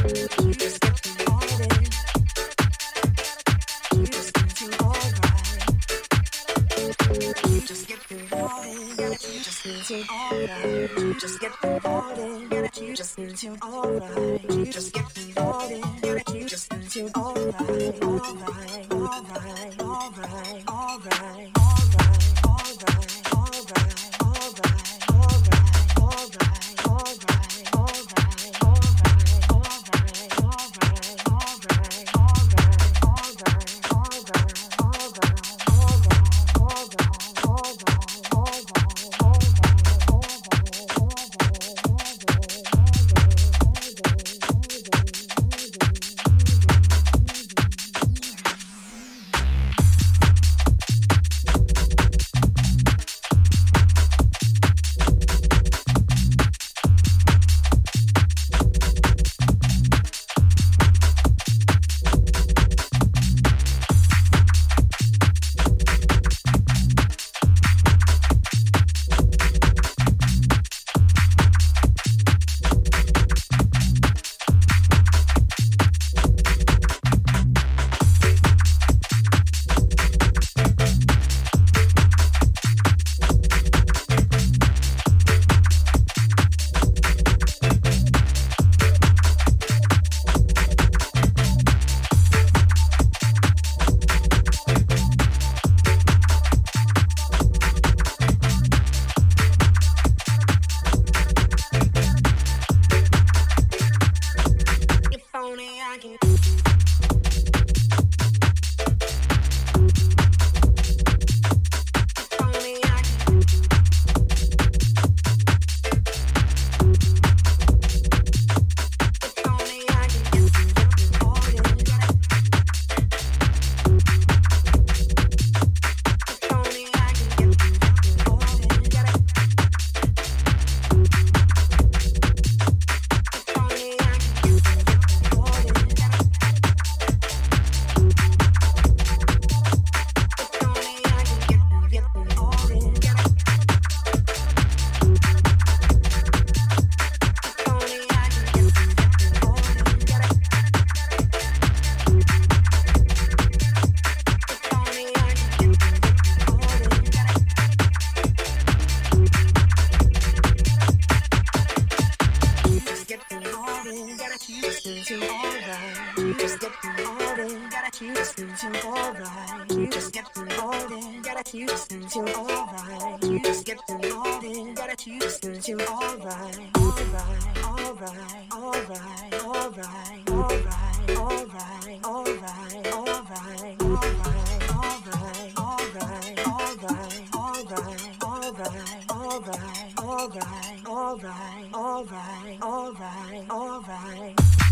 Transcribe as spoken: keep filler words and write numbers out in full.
All right, all right, all right, all right, all right.